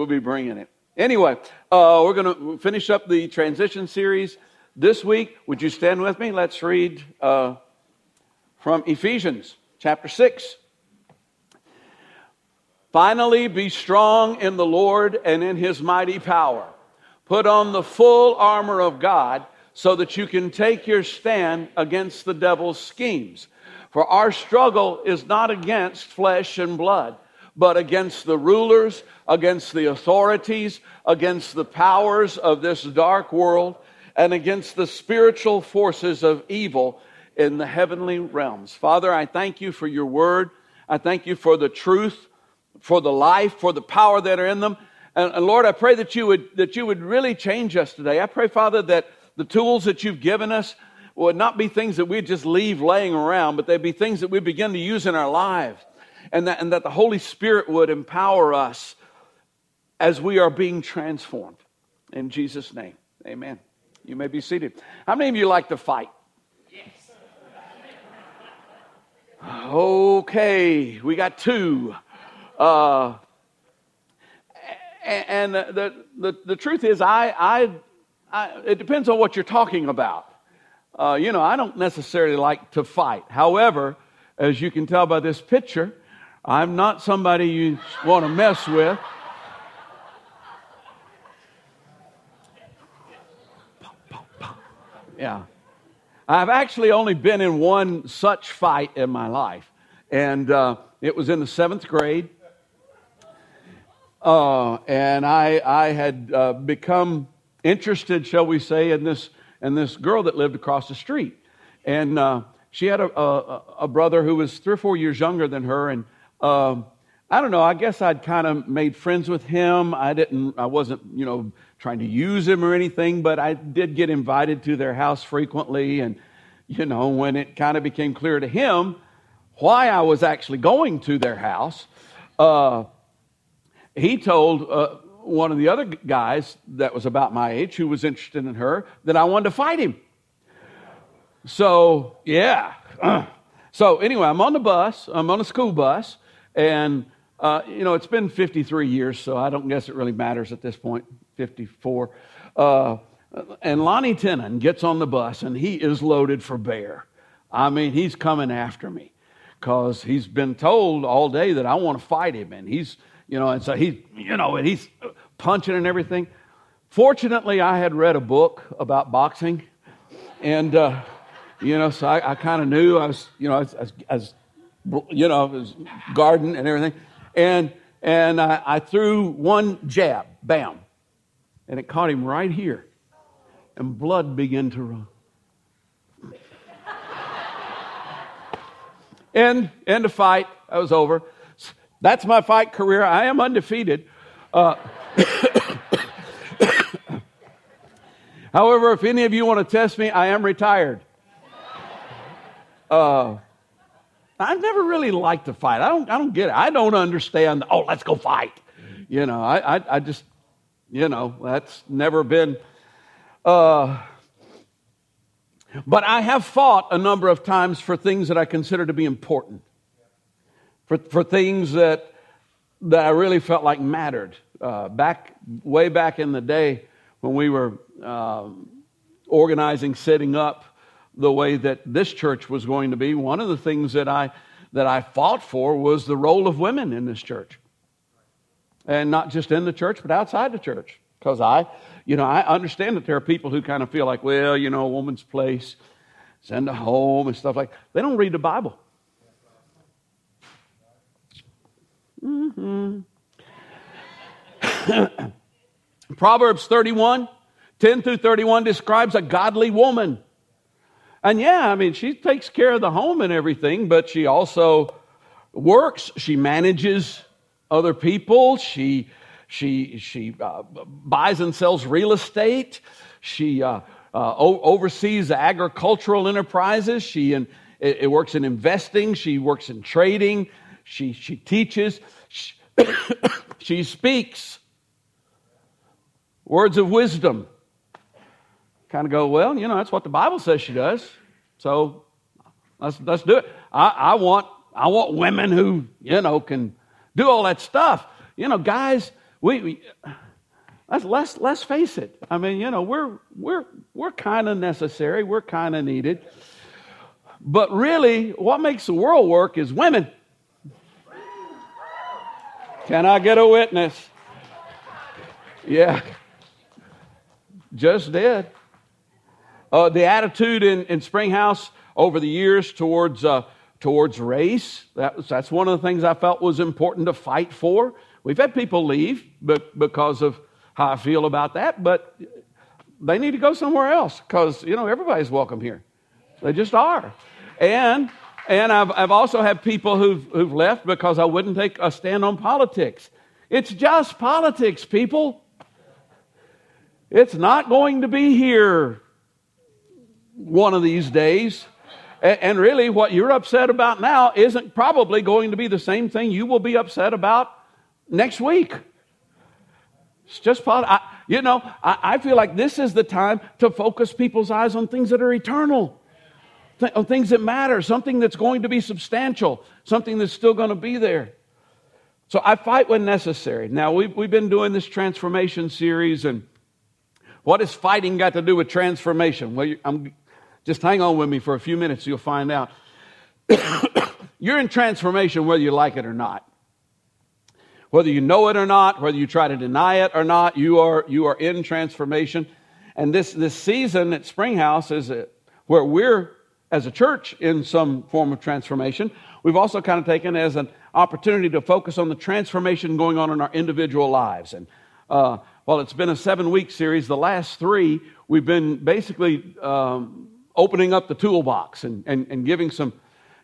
We'll be bringing it. Anyway, we're going to finish up the transition series this week. Would you stand with me? Let's read from Ephesians chapter 6. Finally, be strong in the Lord and in his mighty power. Put on the full armor of God so that you can take your stand against the devil's schemes. For our struggle is not against flesh and blood, but against the rulers, against the authorities, against the powers of this dark world, and against the spiritual forces of evil in the heavenly realms. Father, I thank you for your word. I thank you for the truth, for the life, for the power that are in them. And Lord, I pray that you would really change us today. I pray, Father, that the tools that you've given us would not be things that we just leave laying around, but they'd be things that we begin to use in our lives. And that the Holy Spirit would empower us as we are being transformed. In Jesus' name, amen. You may be seated. How many of you like to fight? Yes. Okay, we got two. And the truth is, I it depends on what you're talking about. I don't necessarily like to fight. However, as you can tell by this picture, I'm not somebody you want to mess with. Yeah. I've actually only been in one such fight in my life. And it was in the 7th grade. And I had become interested, shall we say, in this girl that lived across the street. And she had a brother who was 3 or 4 years younger than her, and I don't know. I guess I'd kind of made friends with him. I wasn't, trying to use him or anything, but I did get invited to their house frequently. And when it kind of became clear to him why I was actually going to their house, he told one of the other guys that was about my age who was interested in her that I wanted to fight him. So, yeah. So, anyway, I'm on the bus. I'm on a school bus. And, it's been 53 years, so I don't guess it really matters at this point, 54. And Lonnie Tenon gets on the bus, and he is loaded for bear. I mean, he's coming after me because he's been told all day that I want to fight him. And he's, and he's punching and everything. Fortunately, I had read a book about boxing. And, so I kind of knew I was guarding and everything. And I threw one jab, bam, and it caught him right here. And blood began to run. End of fight. That was over. That's my fight career. I am undefeated. However, if any of you want to test me, I am retired. I've never really liked to fight. I don't get it. I don't understand. Oh, let's go fight. I just, that's never been. But I have fought a number of times for things that I consider to be important. For things that I really felt like mattered. Way back in the day when we were organizing, setting up the way that this church was going to be, one of the things that I fought for was the role of women in this church. And not just in the church, but outside the church. Because I understand that there are people who kind of feel like, well, a woman's place, send her home and stuff like that. They don't read the Bible. Mm-hmm. Proverbs 31:10-31 describes a godly woman. And she takes care of the home and everything, but she also works. She manages other people. She buys and sells real estate. She oversees agricultural enterprises. She works in investing. She works in trading. She teaches. She speaks words of wisdom. Kind of go, well, that's what the Bible says she does. So let's do it. I want women who, can do all that stuff. Guys, Let's face it. I mean, you know, we're kind of necessary. We're kind of needed. But really, what makes the world work is women. Can I get a witness? Yeah. Just did. The attitude in Springhouse over the years towards race, that's one of the things I felt was important to fight for. We've had people leave because of how I feel about that, but they need to go somewhere else because, you know, everybody's welcome here. They just are. And I've also had people who've left because I wouldn't take a stand on politics. It's just politics, people. It's not going to be here one of these days. And really, what you're upset about now isn't probably going to be the same thing you will be upset about next week. It's just, I feel like this is the time to focus people's eyes on things that are eternal, on things that matter, something that's going to be substantial, something that's still going to be there. So I fight when necessary. Now, we've been doing this transformation series, and what has fighting got to do with transformation? Well, just hang on with me for a few minutes, you'll find out. You're in transformation whether you like it or not. Whether you know it or not, whether you try to deny it or not, you are in transformation. And this season at Springhouse is where we're, as a church, in some form of transformation. We've also kind of taken as an opportunity to focus on the transformation going on in our individual lives. And while it's been a 7-week series, the last 3, we've been basically opening up the toolbox and giving some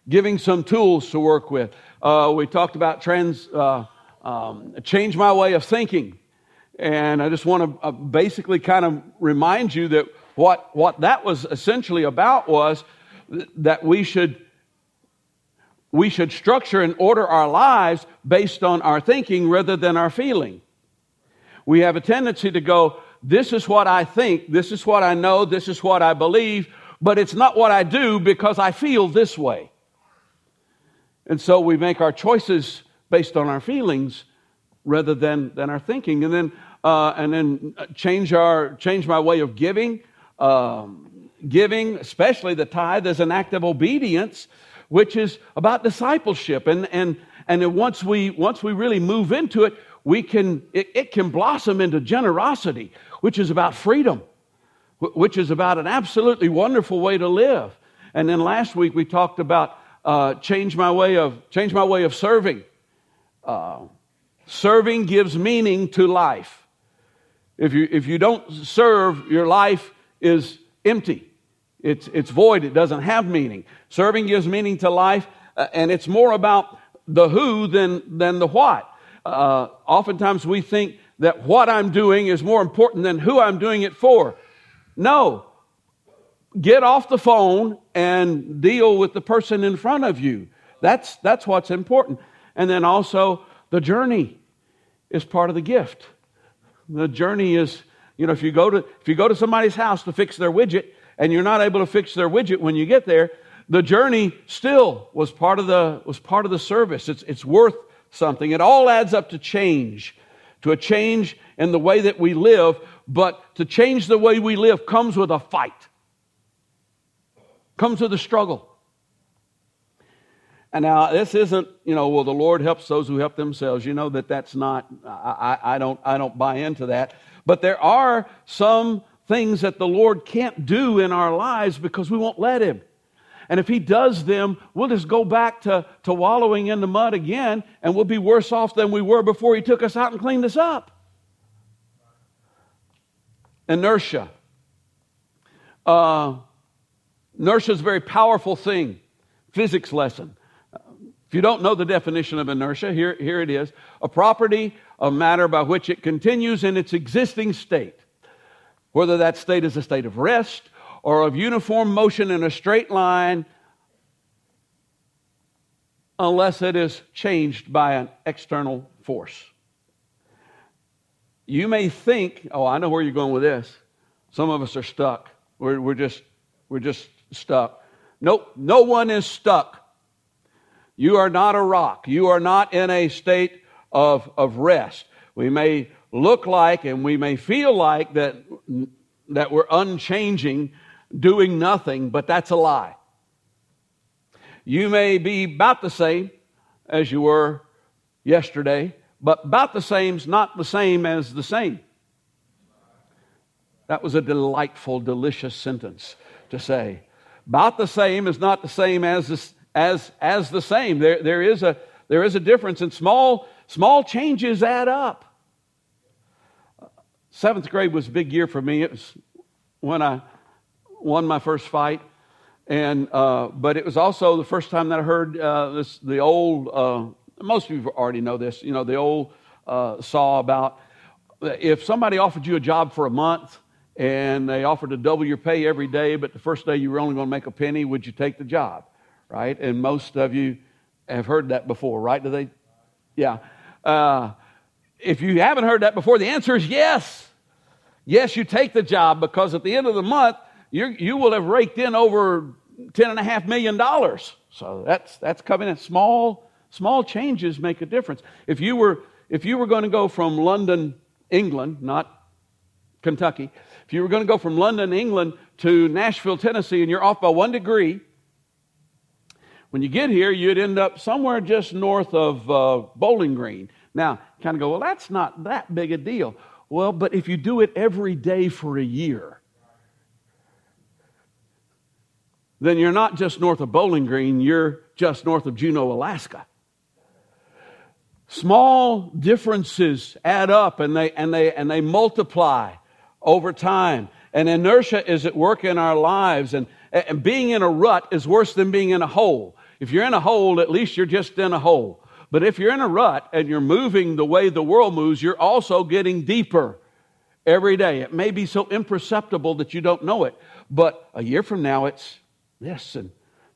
tools to work with. We talked about change my way of thinking. And I just want to basically kind of remind you that what that was essentially about was that we should structure and order our lives based on our thinking rather than our feeling. We have a tendency to go, this is what I think, this is what I know, this is what I believe, but it's not what I do because I feel this way. And so we make our choices based on our feelings rather than our thinking. And then change my way of giving. Giving, especially the tithe, is an act of obedience, which is about discipleship. And once we really move into it, it can blossom into generosity, which is about freedom, which is about an absolutely wonderful way to live. And then last week we talked about change my way of serving. Serving gives meaning to life. If you don't serve, your life is empty. It's void. It doesn't have meaning. Serving gives meaning to life, and it's more about the who than the what. Oftentimes we think that what I'm doing is more important than who I'm doing it for. No. Get off the phone and deal with the person in front of you. That's what's important. And then also the journey is part of the gift. The journey is, you know, if you go to somebody's house to fix their widget and you're not able to fix their widget when you get there, the journey still was part of the service. It's worth something. It all adds up to change, to a change in the way that we live, but to change the way we live comes with a fight. Comes with a struggle. And now this isn't, you know, well, the Lord helps those who help themselves. You know that's not, I don't buy into that. But there are some things that the Lord can't do in our lives because we won't let Him. And if He does them, we'll just go back to wallowing in the mud again, and we'll be worse off than we were before He took us out and cleaned us up. Inertia. Inertia is a very powerful thing. Physics lesson. If you don't know the definition of inertia, here it is. A property of matter by which it continues in its existing state, whether that state is a state of rest or of uniform motion in a straight line, unless it is changed by an external force. You may think, oh, I know where you're going with this. Some of us are stuck. We're just stuck. Nope, no one is stuck. You are not a rock. You are not in a state of rest. We may look like and we may feel like that we're unchanging, doing nothing, but that's a lie. You may be about the same as you were yesterday, but about the same's not the same as the same. That was a delightful, delicious sentence to say. About the same is not the same as the same. There is a difference, and small changes add up. Seventh grade was a big year for me. It was when I won my first fight, and but it was also the first time that I heard the old. Most of you already know this. You know the old saw about if somebody offered you a job for a month and they offered to double your pay every day, but the first day you were only going to make a penny, would you take the job, right? And most of you have heard that before, right? Do they? Yeah. If you haven't heard that before, the answer is yes. Yes, you take the job because at the end of the month, you will have raked in over $10.5 million. So that's coming in. Small changes make a difference. If you were going to go from London, England, not Kentucky, if you were going to go from London, England to Nashville, Tennessee, and you're off by 1 degree, when you get here, you'd end up somewhere just north of Bowling Green. Now, kind of go, well, that's not that big a deal. Well, but if you do it every day for a year, then you're not just north of Bowling Green, you're just north of Juneau, Alaska. Small differences add up and they multiply over time. And inertia is at work in our lives, and being in a rut is worse than being in a hole. If you're in a hole, at least you're just in a hole. But if you're in a rut and you're moving the way the world moves, you're also getting deeper every day. It may be so imperceptible that you don't know it. But a year from now, it's this, and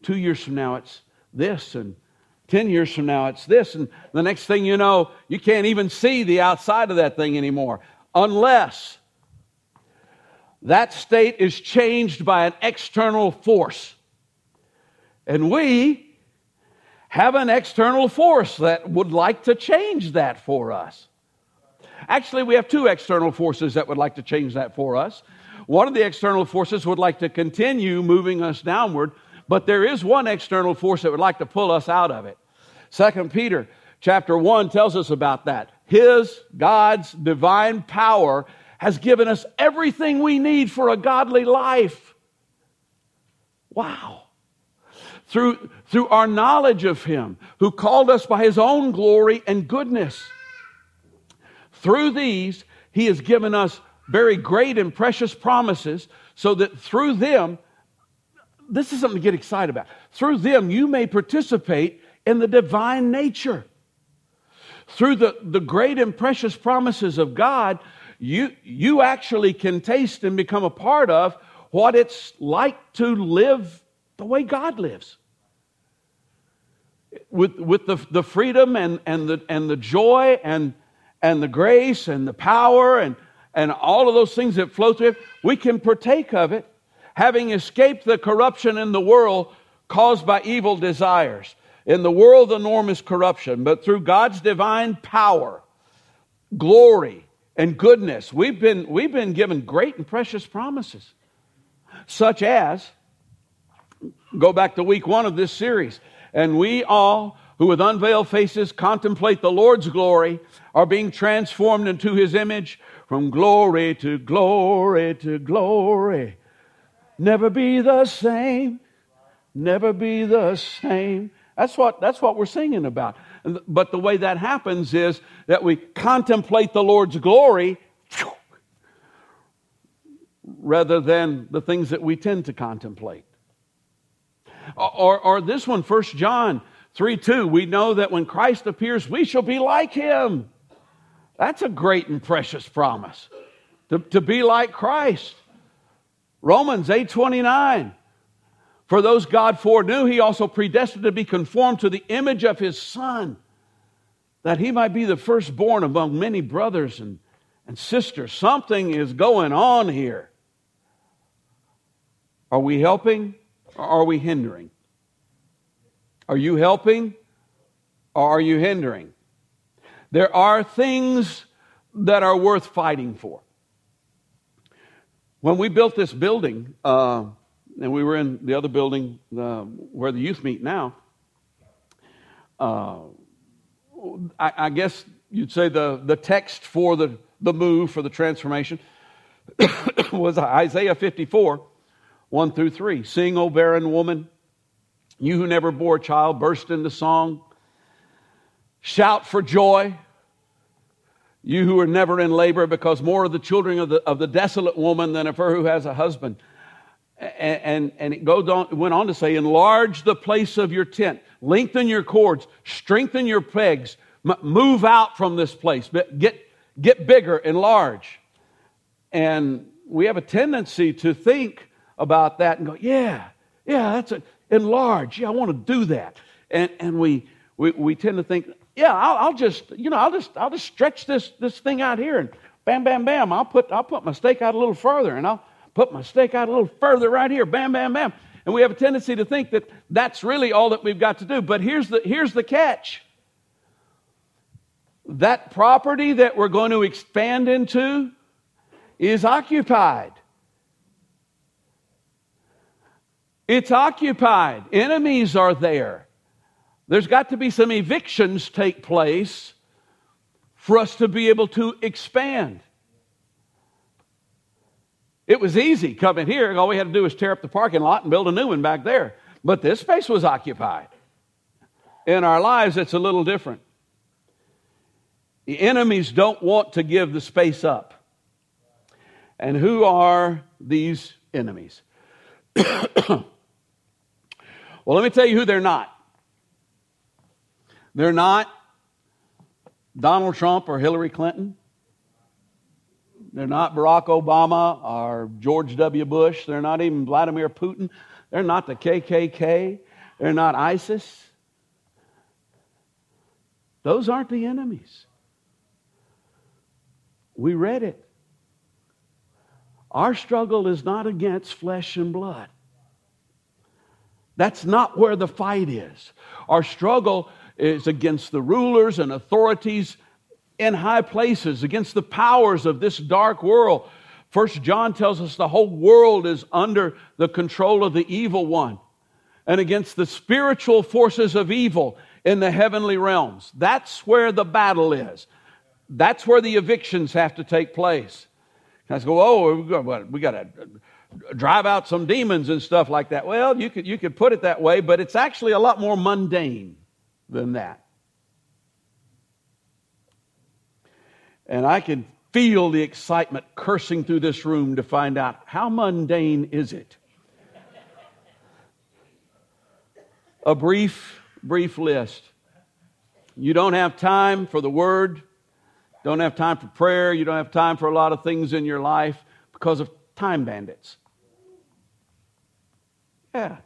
2 years from now, it's this, and 10 years from now, it's this. And the next thing you know, you can't even see the outside of that thing anymore. Unless that state is changed by an external force. And we have an external force that would like to change that for us. Actually, we have 2 external forces that would like to change that for us. One of the external forces would like to continue moving us downward, but there is one external force that would like to pull us out of it. 2 Peter chapter 1 tells us about that. God's divine power has given us everything we need for a godly life. Wow. Through our knowledge of Him, who called us by His own glory and goodness. Through these, He has given us very great and precious promises, so that through them, this is something to get excited about, through them you may participate in the divine nature. Through the great and precious promises of God, you actually can taste and become a part of what it's like to live the way God lives. With the freedom and the joy and the grace and the power and all of those things that flow through it, we can partake of it, having escaped the corruption in the world caused by evil desires. In the world, enormous corruption, but through God's divine power, glory, and goodness, we've been given great and precious promises, such as, go back to week 1 of this series, and we all who with unveiled faces contemplate the Lord's glory are being transformed into His image from glory to glory to glory. Never be the same. Never be the same. That's what we're singing about. But the way that happens is that we contemplate the Lord's glory rather than the things that we tend to contemplate. Or this one, 1 John 3:2, we know that when Christ appears, we shall be like Him. That's a great and precious promise, to be like Christ. Romans 8:29, for those God foreknew, He also predestined to be conformed to the image of His Son, that He might be the firstborn among many brothers and sisters. Something is going on here. Are we helping? Or are we hindering? Are you helping or are you hindering? There are things that are worth fighting for. When we built this building, and we were in the other building where the youth meet now, I guess you'd say the text for the move, for the transformation, was Isaiah 54, 1 through 3. Sing, O barren woman, you who never bore a child, burst into song. Shout for joy, you who are never in labor, because more are the children of the desolate woman than of her who has a husband. And it goes on, went on to say, enlarge the place of your tent, lengthen your cords, strengthen your pegs, move out from this place, get bigger, enlarge. And we have a tendency to think about that and go, yeah, that's it, enlarge. Yeah, I want to do that. And we tend to think, yeah, I'll just stretch this thing out here, and bam, bam, bam, I'll put my stake out a little further, and I'll put my stake out a little further right here, bam, bam, bam. And we have a tendency to think that that's really all that we've got to do. But here's the catch. That property that we're going to expand into is occupied. It's occupied. Enemies are there. There's got to be some evictions take place for us to be able to expand. It was easy coming here. All we had to do was tear up the parking lot and build a new one back there. But this space was occupied. In our lives, it's a little different. The enemies don't want to give the space up. And who are these enemies? Well, let me tell you who they're not. They're not Donald Trump or Hillary Clinton. They're not Barack Obama or George W. Bush. They're not even Vladimir Putin. They're not the KKK. They're not ISIS. Those aren't the enemies. We read it. Our struggle is not against flesh and blood. That's not where the fight is. Our struggle is against the rulers and authorities in high places, against the powers of this dark world. 1 John tells us the whole world is under the control of the evil one, and against the spiritual forces of evil in the heavenly realms. That's where the battle is. That's where the evictions have to take place. And I go, oh, we got to drive out some demons and stuff like that. Well, you could put it that way, but it's actually a lot more mundane than that. And I can feel the excitement coursing through this room to find out how mundane is it. A brief list. You don't have time for the word, don't have time for prayer, you don't have time for a lot of things in your life because of time bandits. Yeah.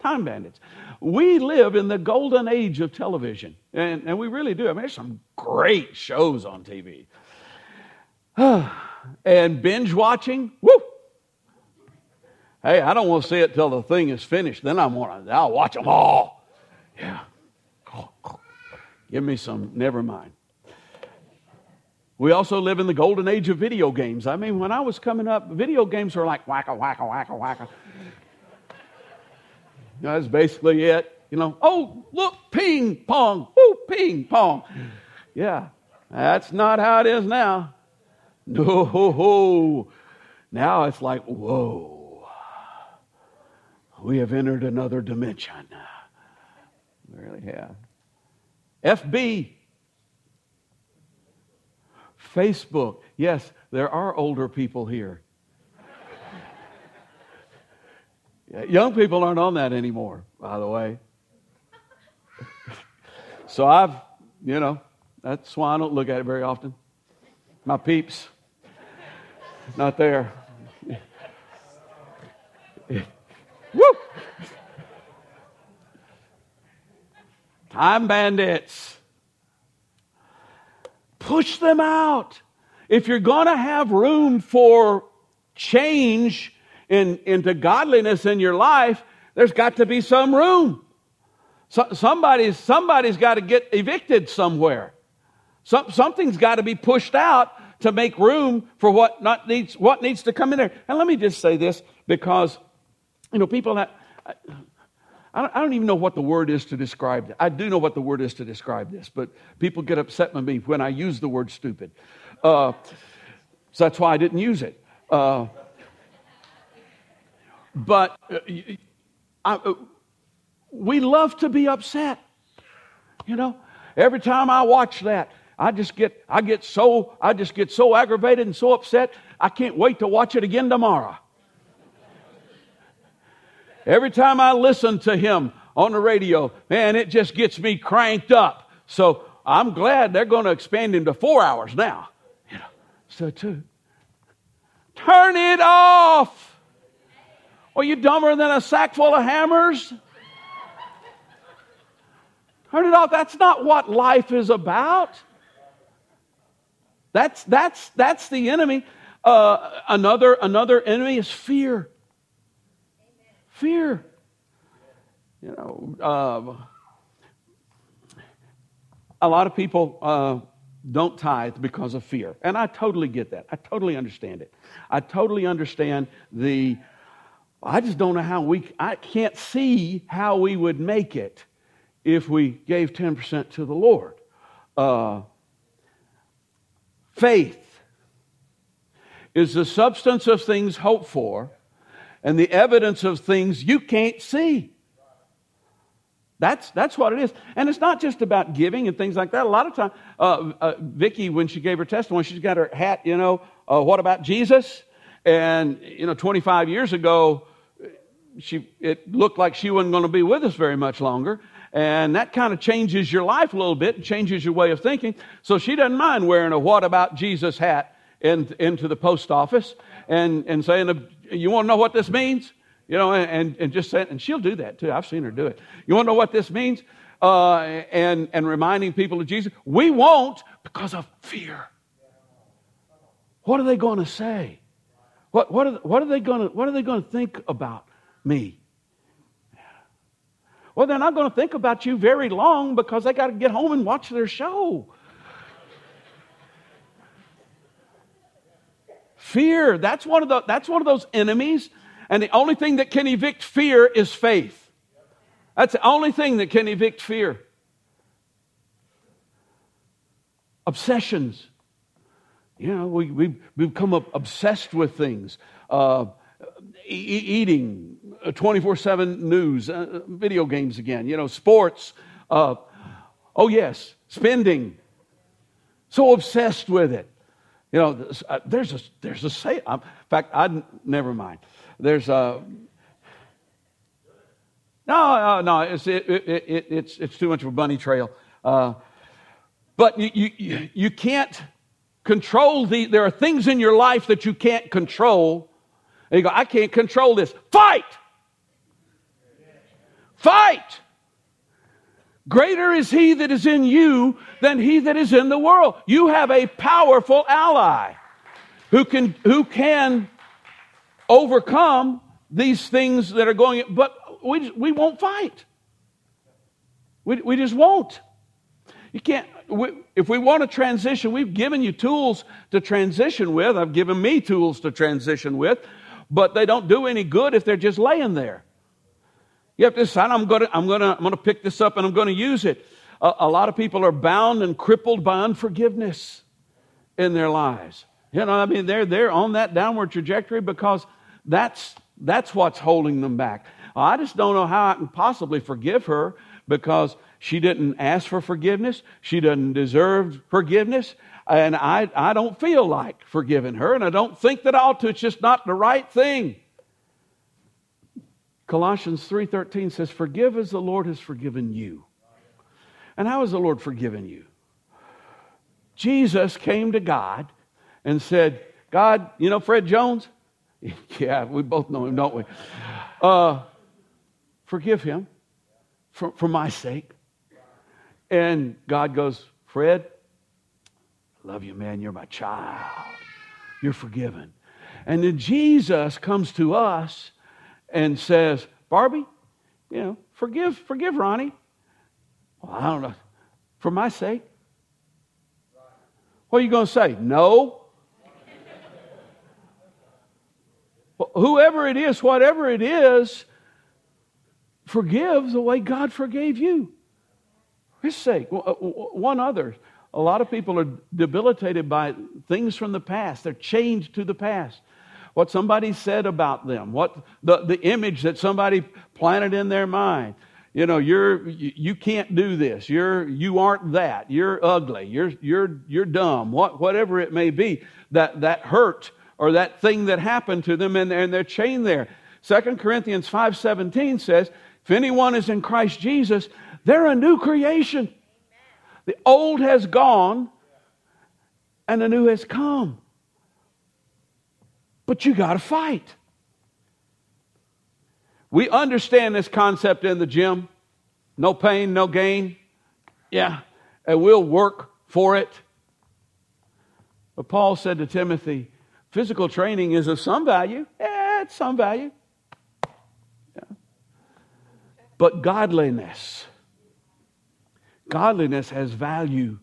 Time bandits. We live in the golden age of television, and we really do. I mean, there's some great shows on TV. And binge watching, woo! Hey, I don't want to see it till the thing is finished. Then I'll watch them all. Yeah. Give me some. Never mind. We also live in the golden age of video games. I mean, when I was coming up, video games were like wacka, wacka, wacka, wacka. That's basically it. You know, oh, look, ping, pong, woo, ping, pong. Yeah, that's not how it is now. No. Now it's like, whoa, we have entered another dimension. We really have. FB. Facebook. Yes, there are older people here. Young people aren't on that anymore, by the way. So that's why I don't look at it very often. My peeps, not there. Woo! Time bandits. Push them out. If you're going to have room for change into godliness in your life, there's got to be some room. So, somebody's got to get evicted somewhere. Something's got to be pushed out to make room for what needs to come in there. And let me just say this, because, you know, people that... I don't even know what the word is to describe it. I do know what the word is to describe this, but people get upset with me when I use the word stupid. So that's why I didn't use it. But we love to be upset. You know, every time I watch that, I just get so aggravated and so upset. I can't wait to watch it again tomorrow. Every time I listen to him on the radio, man, it just gets me cranked up. So I'm glad they're going to expand him to 4 hours now. You know, so too. Turn it off. Are you dumber than a sack full of hammers? Turn it off. That's not what life is about. That's the enemy. Another enemy is fear. Fear. You know, a lot of people don't tithe because of fear. And I totally get that. I totally understand it. I totally understand I just don't know how I can't see how we would make it if we gave 10% to the Lord. Faith is the substance of things hoped for, and the evidence of things you can't see. That's what it is. And it's not just about giving and things like that. A lot of times, Vicki, when she gave her testimony, she's got her hat, you know, what about Jesus? And, you know, 25 years ago, it looked like she wasn't going to be with us very much longer. And that kind of changes your life a little bit and changes your way of thinking. So she doesn't mind wearing a what about Jesus hat into the post office and saying, you want to know what this means? You know, and just saying, and she'll do that too. I've seen her do it. You want to know what this means? And reminding people of Jesus. We won't because of fear. What are they going to say? What are they going to think about me? Well, they're not going to think about you very long because they got to get home and watch their show. Fear, that's one of those enemies, and the only thing that can evict fear is faith. That's the only thing that can evict fear. Obsessions. You know, we become obsessed with things. Eating, 24/7 news, video games again, you know, sports. Oh yes, spending. So obsessed with it. You know, there's a say. In fact, never mind. There's a no. It's too much of a bunny trail. But you can't control the. There are things in your life that you can't control. And you go, I can't control this. Fight. Greater is he that is in you than he that is in the world. You have a powerful ally who can overcome these things that are going. But we won't fight. We just won't. You can't. If we want to transition, we've given you tools to transition with. I've given me tools to transition with, but they don't do any good if they're just laying there. You have to decide, I'm going to pick this up and I'm going to use it. A lot of people are bound and crippled by unforgiveness in their lives. You know, I mean, they're on that downward trajectory because that's what's holding them back. I just don't know how I can possibly forgive her because she didn't ask for forgiveness. She doesn't deserve forgiveness. And I don't feel like forgiving her, and I don't think that I ought to. It's just not the right thing. Colossians 3:13 says, forgive as the Lord has forgiven you. And how has the Lord forgiven you? Jesus came to God and said, God, you know Fred Jones? Yeah, we both know him, don't we? Forgive him for my sake. And God goes, Fred, I love you, man. You're my child. You're forgiven. And then Jesus comes to us and says, Barbie, you know, forgive Ronnie. Well, I don't know. For my sake. What are you going to say? No. Whoever it is, whatever it is, forgive the way God forgave you. For His sake. One other. A lot of people are debilitated by things from the past. They're chained to the past. What somebody said about them. What the image that somebody planted in their mind. You know, you can't do this. You aren't that. You're ugly. You're dumb. Whatever it may be, that hurt or that thing that happened to them, and they're chained there. 2 Corinthians 5:17 says, "If anyone is in Christ Jesus, they're a new creation. The old has gone, and the new has come." But you got to fight. We understand this concept in the gym. No pain, no gain. Yeah, and we'll work for it. But Paul said to Timothy, physical training is of some value. Yeah, it's some value. Yeah. But godliness has value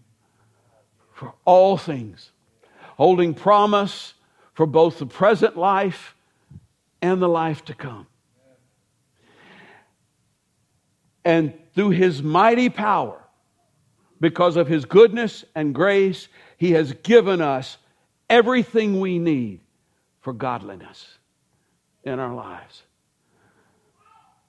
for all things. Holding promise for both the present life and the life to come. And through His mighty power, because of His goodness and grace, He has given us everything we need for godliness in our lives.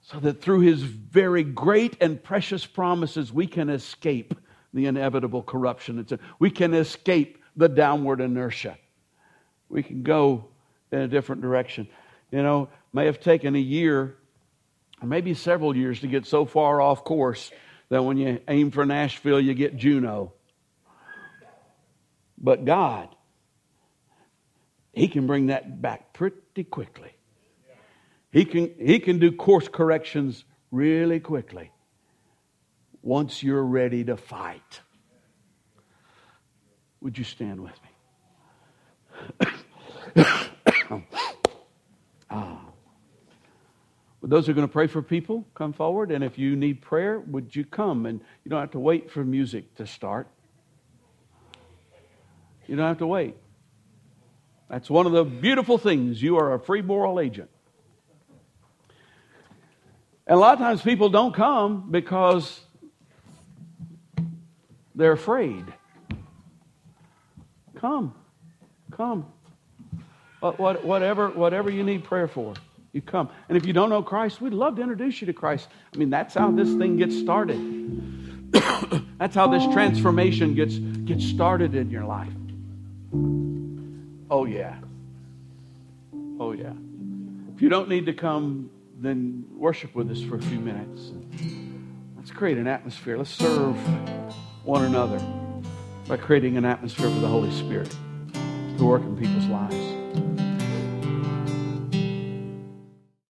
So that through His very great and precious promises, we can escape the inevitable corruption. We can escape the downward inertia. We can go in a different direction. You know, may have taken a year, maybe several years, to get so far off course that when you aim for Nashville, you get Juneau. But God, He can bring that back pretty quickly. He can do course corrections really quickly once you're ready to fight. Would you stand with me? Those who are going to pray for people, come forward. And if you need prayer, would you come? And you don't have to wait for music to start. You don't have to wait. That's one of the beautiful things. You are a free moral agent. And a lot of times people don't come because they're afraid. Come. Whatever you need prayer for. You come. And if you don't know Christ, we'd love to introduce you to Christ. I mean, that's how this thing gets started. That's how this transformation gets started in your life. Oh, yeah. If you don't need to come, then worship with us for a few minutes. Let's create an atmosphere. Let's serve one another by creating an atmosphere for the Holy Spirit to work in people's lives.